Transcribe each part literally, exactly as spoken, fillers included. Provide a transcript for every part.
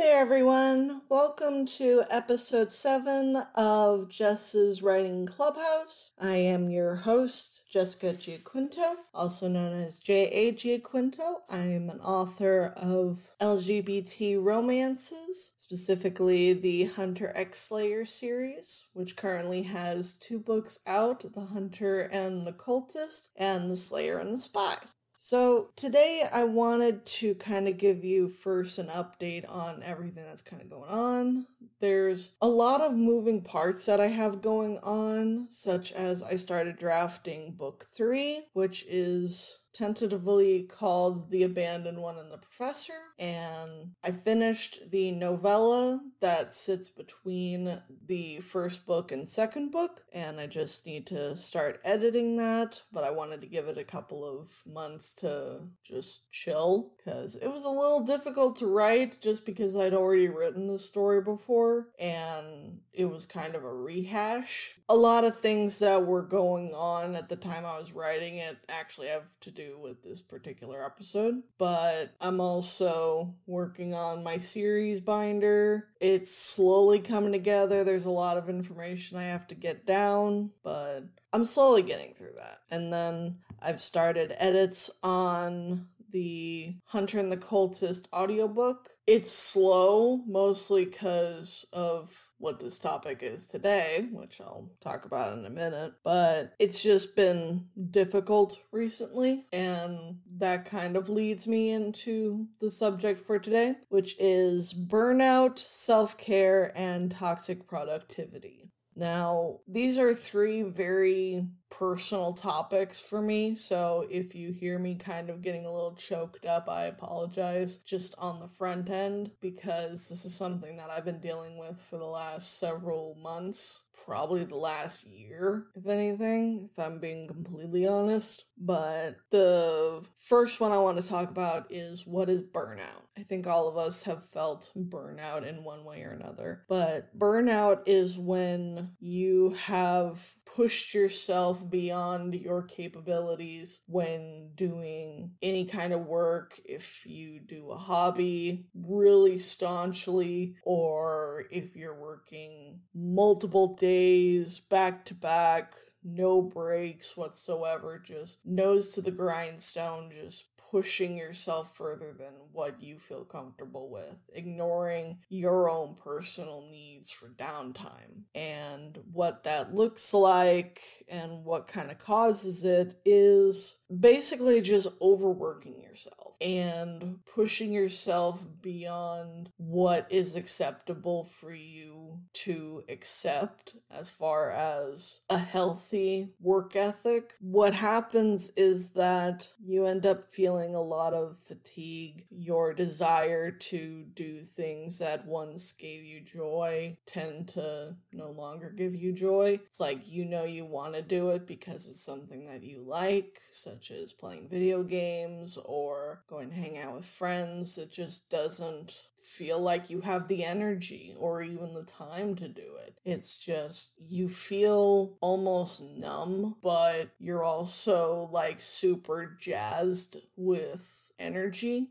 there, everyone. Welcome to episode seven of Jess's Writing Clubhouse. I am your host, Jessica Giaquinto, also known as J A Giaquinto. I am an author of L G B T romances, specifically the Hunter X Slayer series, which currently has two books out, The Hunter and the Cultist and The Slayer and the Spy. So today I wanted to kind of give you first an update on everything that's kind of going on. There's a lot of moving parts that I have going on, such as I started drafting book three, which is tentatively called The Abandoned One and the Professor, and I finished the novella that sits between the first book and second book, and I just need to start editing that, but I wanted to give it a couple of months to just chill, because it was a little difficult to write just because I'd already written the story before, and it was kind of a rehash. A lot of things that were going on at the time I was writing it actually have to do with this particular episode, but I'm also working on my series binder. It's slowly coming together. There's a lot of information I have to get down, but I'm slowly getting through that. And then I've started edits on the Hunter and the Cultist audiobook. It's slow, mostly because of what this topic is today, which I'll talk about in a minute, but it's just been difficult recently, and that kind of leads me into the subject for today, which is burnout, self-care, and toxic productivity. Now, these are three very personal topics for me, so if you hear me kind of getting a little choked up, I apologize just on the front end, because this is something that I've been dealing with for the last several months, probably the last year, if anything, if I'm being completely honest. But the first one I want to talk about is, what is burnout? I think all of us have felt burnout in one way or another, but burnout is when you have pushed yourself beyond your capabilities when doing any kind of work, if you do a hobby really staunchly, or if you're working multiple days back to back, no breaks whatsoever, just nose to the grindstone, just pushing yourself further than what you feel comfortable with, ignoring your own personal needs for downtime. And what that looks like and what kind of causes it is basically just overworking yourself and pushing yourself beyond what is acceptable for you to accept as far as a healthy work ethic. What happens is that you end up feeling a lot of fatigue. Your desire to do things that once gave you joy tend to no longer give you joy. It's like, you know you want to do it because it's something that you like, such as playing video games or going to hang out with friends. It just doesn't feel like you have the energy or even the time to do it. It's just, you feel almost numb, but you're also like super jazzed with energy.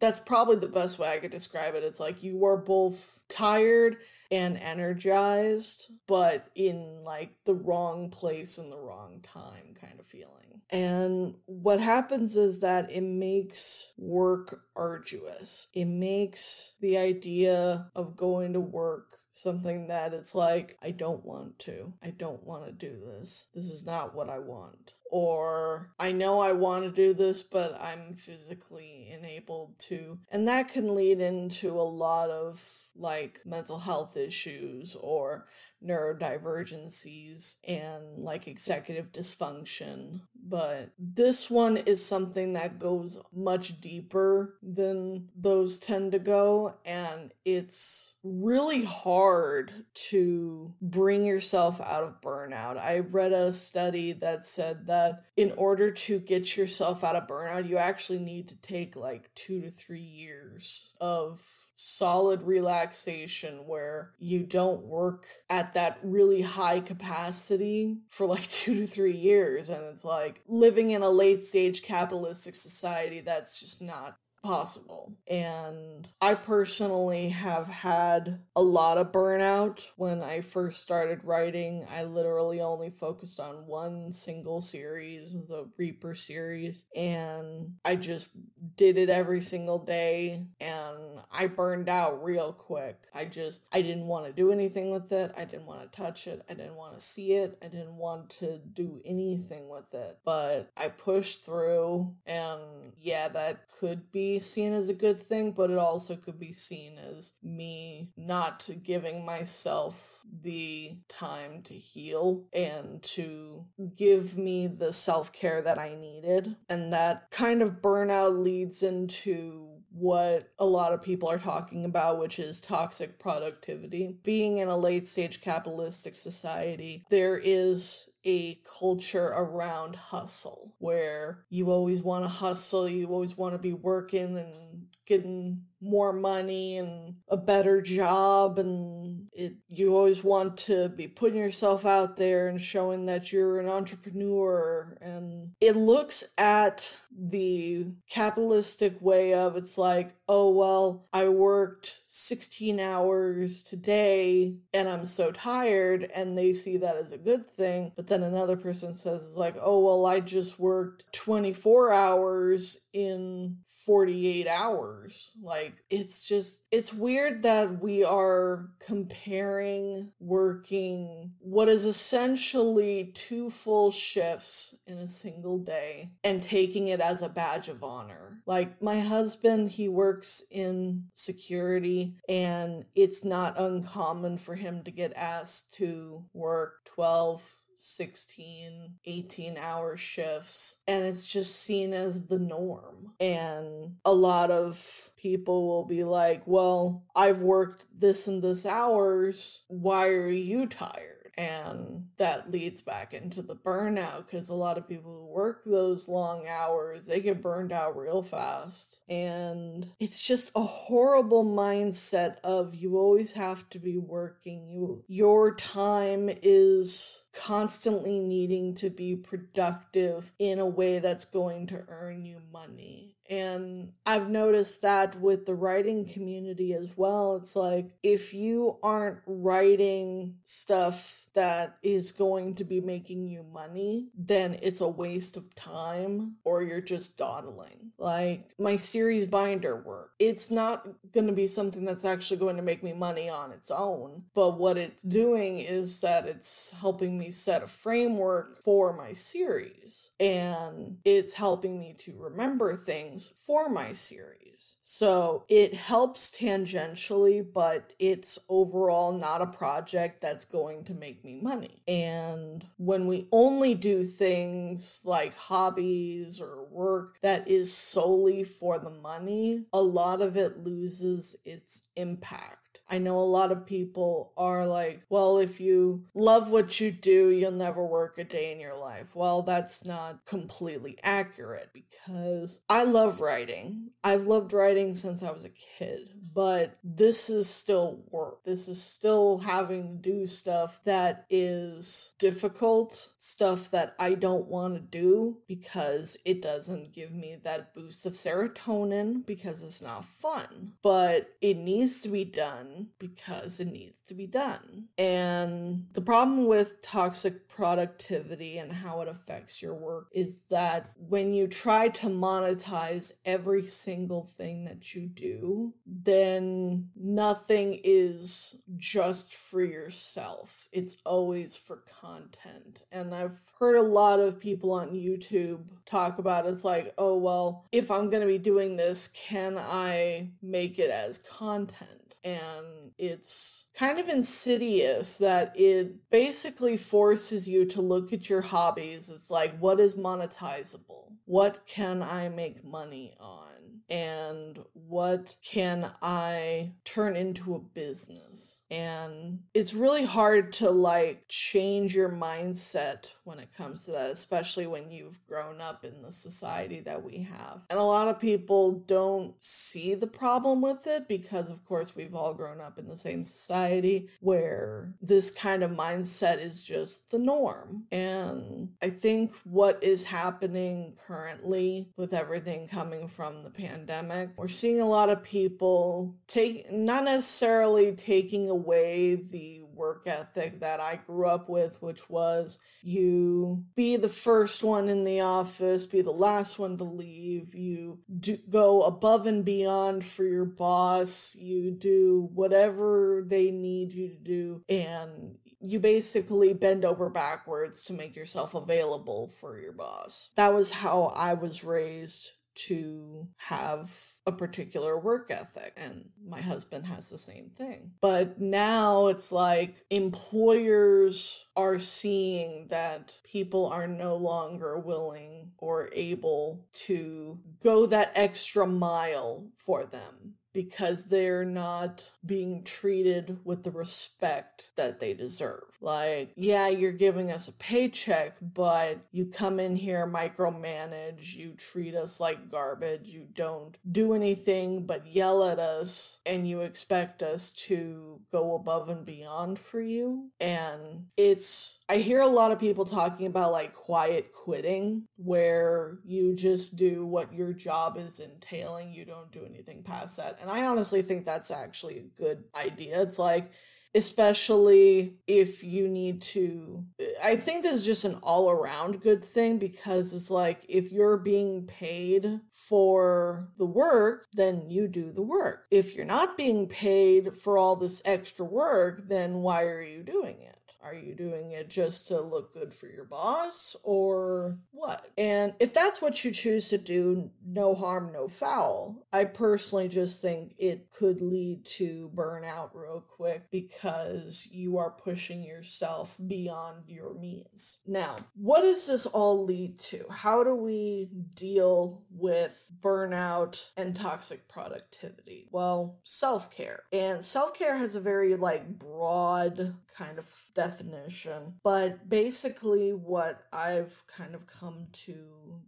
That's probably the best way I could describe it. It's like you are both tired and energized, but in like the wrong place in the wrong time kind of feeling. And what happens is that it makes work arduous. It makes the idea of going to work something that it's like, I don't want to. I don't want to do this. This is not what I want. Or, I know I want to do this, but I'm physically enabled to. And that can lead into a lot of, like, mental health issues or neurodivergencies and, like, executive dysfunction. But this one is something that goes much deeper than those tend to go, and it's really hard to bring yourself out of burnout. I read a study that said that in order to get yourself out of burnout, you actually need to take like two to three years of solid relaxation where you don't work at that really high capacity for like two to three years. And it's like living in a late stage capitalistic society, that's just not possible. And I personally have had a lot of burnout. When I first started writing, I literally only focused on one single series, the Reaper series, and I just did it every single day, and I burned out real quick. I just, I didn't want to do anything with it. I didn't want to touch it. I didn't want to see it. I didn't want to do anything with it, but I pushed through, and yeah, that could be seen as a good thing, but it also could be seen as me not giving myself the time to heal and to give me the self-care that I needed. And that kind of burnout leads into what a lot of people are talking about, which is toxic productivity. Being in a late-stage capitalistic society, there is a culture around hustle, where you always want to hustle, you always want to be working and getting more money and a better job, and it, you always want to be putting yourself out there and showing that you're an entrepreneur. And it looks at the capitalistic way of, it's like, oh, well, I worked sixteen hours today and I'm so tired, and they see that as a good thing. But then another person says, it's like, oh, well, I just worked twenty-four hours in forty-eight hours. Like, it's just, it's weird that we are comparing working what is essentially two full shifts in a single day and taking it as a badge of honor. Like, my husband, he works in security, and it's not uncommon for him to get asked to work twelve, sixteen, eighteen hour shifts, and it's just seen as the norm. And a lot of people will be like, well, I've worked this and this hours, why are you tired? And that leads back into the burnout, because a lot of people who work those long hours, they get burned out real fast. And it's just a horrible mindset of, you always have to be working. You, your time is constantly needing to be productive in a way that's going to earn you money. And I've noticed that with the writing community as well. It's like, if you aren't writing stuff that is going to be making you money, then it's a waste of time, or you're just dawdling. Like, my series binder work, it's not going to be something that's actually going to make me money on its own, but what it's doing is that it's helping me set a framework for my series, and it's helping me to remember things for my series. So it helps tangentially, but it's overall not a project that's going to make me money. And when we only do things like hobbies or work that is solely for the money, a lot of it loses its impact. I know a lot of people are like, well, if you love what you do, you'll never work a day in your life. Well, that's not completely accurate, because I love writing. I've loved writing since I was a kid, but this is still work. This is still having to do stuff that is difficult, stuff that I don't want to do because it doesn't give me that boost of serotonin, because it's not fun, but it needs to be done. Because it needs to be done. And the problem with toxic productivity and how it affects your work is that when you try to monetize every single thing that you do, then nothing is just for yourself. It's always for content. And I've heard a lot of people on YouTube talk about, it's like, oh, well, if I'm going to be doing this, can I make it as content? And it's kind of insidious that it basically forces you to look at your hobbies. It's like, what is monetizable? What can I make money on? And what can I turn into a business? And it's really hard to, like, change your mindset when it comes to that, especially when you've grown up in the society that we have. And a lot of people don't see the problem with it because, of course, we've all grown up in the same society where this kind of mindset is just the norm. And I think what is happening currently with everything coming from the pandemic, we're seeing a lot of people take, not necessarily taking away away the work ethic that I grew up with, which was you be the first one in the office, be the last one to leave, you do go above and beyond for your boss, you do whatever they need you to do, and you basically bend over backwards to make yourself available for your boss. That was how I was raised to have a particular work ethic, and my husband has the same thing. But now it's like employers are seeing that people are no longer willing or able to go that extra mile for them because they're not being treated with the respect that they deserve. Like, yeah, you're giving us a paycheck, but you come in here, micromanage, you treat us like garbage, you don't do anything but yell at us, and you expect us to go above and beyond for you. And it's, I hear a lot of people talking about, like, quiet quitting, where you just do what your job is entailing, you don't do anything past that. And I honestly think that's actually a good idea. It's like, especially if you need to, I think this is just an all-around good thing, because it's like, if you're being paid for the work, then you do the work. If you're not being paid for all this extra work, then why are you doing it? Are you doing it just to look good for your boss or what? And if that's what you choose to do, no harm, no foul. I personally just think it could lead to burnout real quick because you are pushing yourself beyond your means. Now, what does this all lead to? How do we deal with burnout and toxic productivity? Well, self-care. And self-care has a very, like, broad kind of definition, but basically what I've kind of come to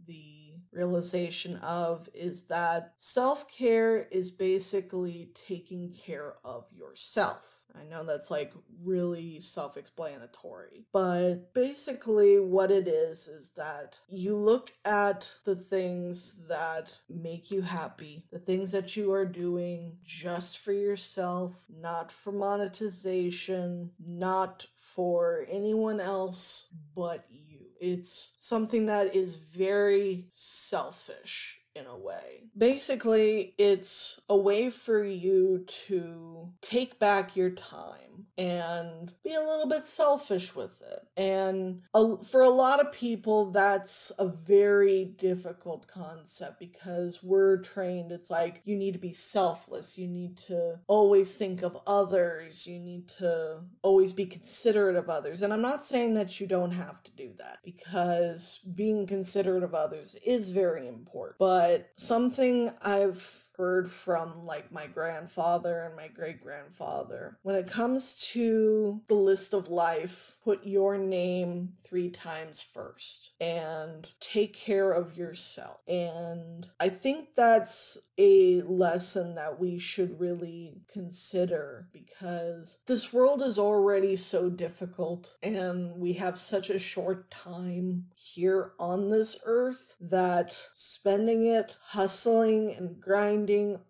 the realization of is that self-care is basically taking care of yourself. I know that's, like, really self-explanatory, but basically what it is is that you look at the things that make you happy, the things that you are doing just for yourself, not for monetization, not for anyone else but you. It's something that is very selfish in a way. Basically, it's a way for you to take back your time and be a little bit selfish with it. And a, for a lot of people, that's a very difficult concept because we're trained, it's like, you need to be selfless. You need to always think of others. You need to always be considerate of others. And I'm not saying that you don't have to do that, because being considerate of others is very important. But something I've heard from, like, my grandfather and my great-grandfather, when it comes to the list of life, put your name three times first and take care of yourself. And I think that's a lesson that we should really consider, because this world is already so difficult and we have such a short time here on this earth that spending it hustling and grinding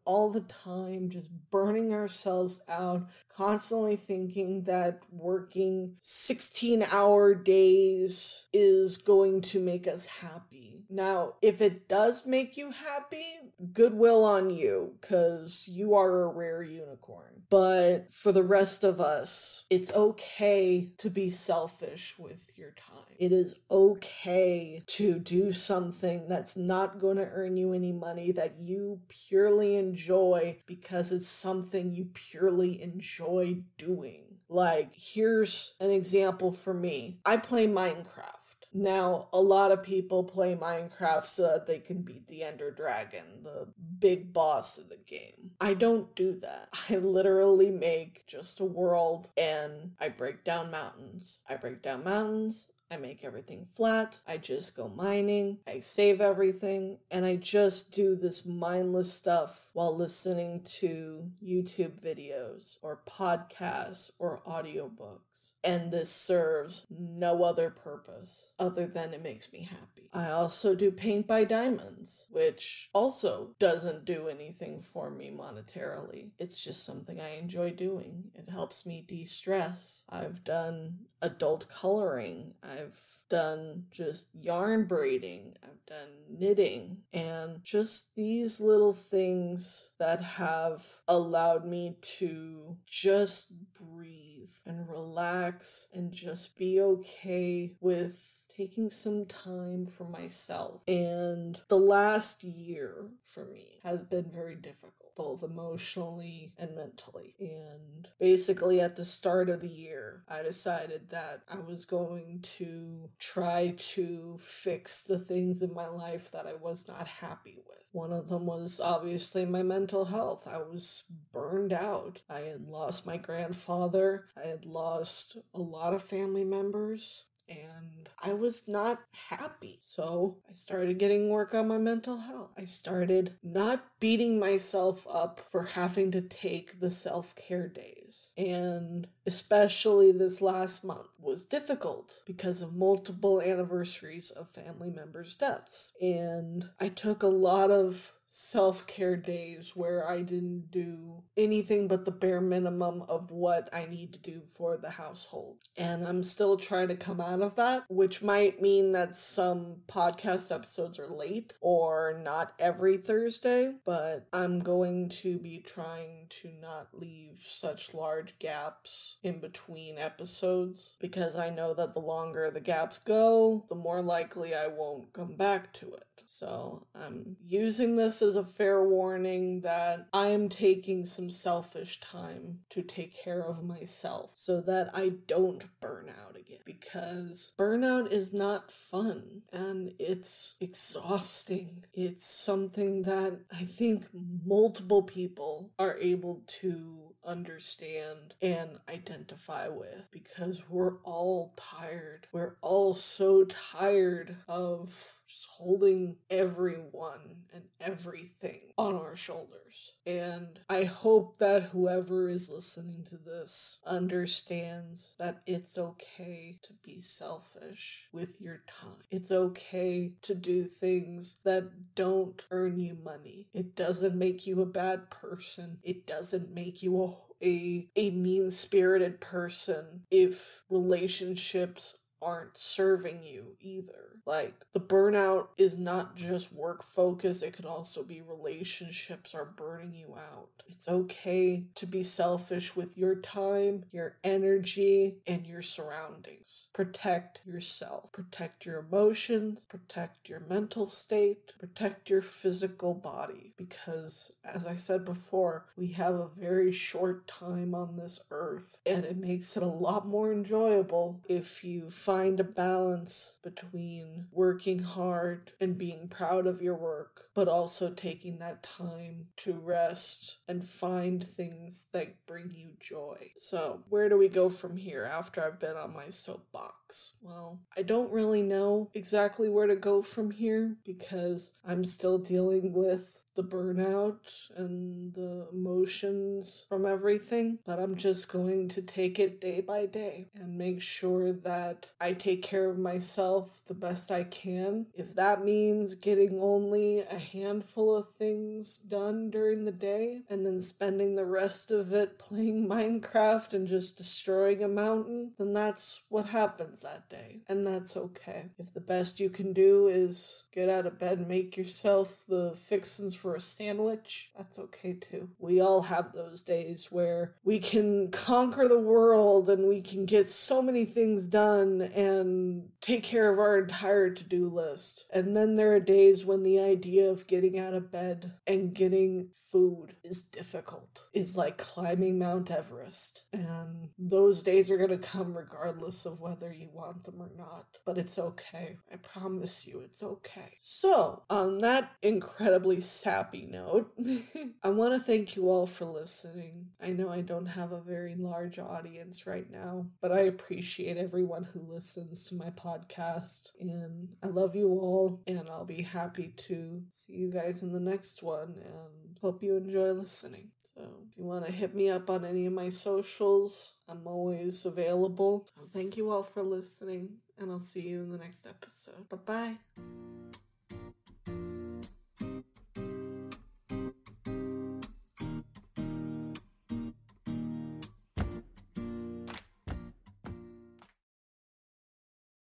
all the time, just burning ourselves out, constantly thinking that working sixteen-hour days is going to make us happy. Now, if it does make you happy, goodwill on you, because you are a rare unicorn. But for the rest of us, it's okay to be selfish with your time. It is okay to do something that's not going to earn you any money, that you purely enjoy, because it's something you purely enjoy doing. Like, here's an example for me. I play Minecraft. Now, a lot of people play Minecraft so that they can beat the Ender Dragon, the big boss of the game. I don't do that. I literally make just a world and I break down mountains. I break down mountains, I make everything flat, I just go mining, I save everything, and I just do this mindless stuff while listening to YouTube videos or podcasts or audiobooks. And this serves no other purpose other than it makes me happy. I also do Paint by Diamonds, which also doesn't do anything for me monetarily. It's just something I enjoy doing. It helps me de-stress. I've done adult coloring. I've done just yarn braiding, I've done knitting, and just these little things that have allowed me to just breathe and relax and just be okay with taking some time for myself. And the last year for me has been very difficult, both emotionally and mentally. And basically at the start of the year, I decided that I was going to try to fix the things in my life that I was not happy with. One of them was obviously my mental health. I was burned out. I had lost my grandfather. I had lost a lot of family members. And I was not happy. So I started getting work on my mental health. I started not beating myself up for having to take the self-care days. And especially this last month was difficult because of multiple anniversaries of family members' deaths. And I took a lot of self-care days where I didn't do anything but the bare minimum of what I need to do for the household. And I'm still trying to come out of that, which might mean that some podcast episodes are late or not every Thursday, but I'm going to be trying to not leave such large gaps in between episodes because I know that the longer the gaps go, the more likely I won't come back to it. So I'm using this as a fair warning that I am taking some selfish time to take care of myself so that I don't burn out again, because burnout is not fun and it's exhausting. It's something that I think multiple people are able to understand and identify with, because we're all tired. We're all so tired of just holding everyone and everything on our shoulders. And I hope that whoever is listening to this understands that it's okay to be selfish with your time. It's okay to do things that don't earn you money. It doesn't make you a bad person. It doesn't make you a a, a mean-spirited person if relationships aren't serving you either. Like, the burnout is not just work focus, it could also be relationships are burning you out. It's okay to be selfish with your time, your energy, and your surroundings. Protect yourself. Protect your emotions. Protect your mental state. Protect your physical body. Because, as I said before, we have a very short time on this earth, and it makes it a lot more enjoyable if you find Find a balance between working hard and being proud of your work, but also taking that time to rest and find things that bring you joy. So, where do we go from here after I've been on my soapbox? Well, I don't really know exactly where to go from here because I'm still dealing with the burnout and the emotions from everything, but I'm just going to take it day by day and make sure that I take care of myself the best I can. If that means getting only a handful of things done during the day and then spending the rest of it playing Minecraft and just destroying a mountain, then that's what happens that day, and that's okay. If the best you can do is get out of bed and make yourself the fixins for a sandwich, that's okay too. We all have those days where we can conquer the world and we can get so many things done and take care of our entire to-do list. And then there are days when the idea of getting out of bed and getting food is difficult. It's like climbing Mount Everest. And those days are going to come regardless of whether you want them or not. But it's okay. I promise you, it's okay. So, on that incredibly sappy note, I want to thank you all for listening. I know I don't have a very large audience right now, but I appreciate everyone who listens to my podcast. And I love you all, and I'll be happy to see you guys in the next one, and hope you enjoy listening. So if you want to hit me up on any of my socials, I'm always available. So thank you all for listening, and I'll see you in the next episode. Bye-bye.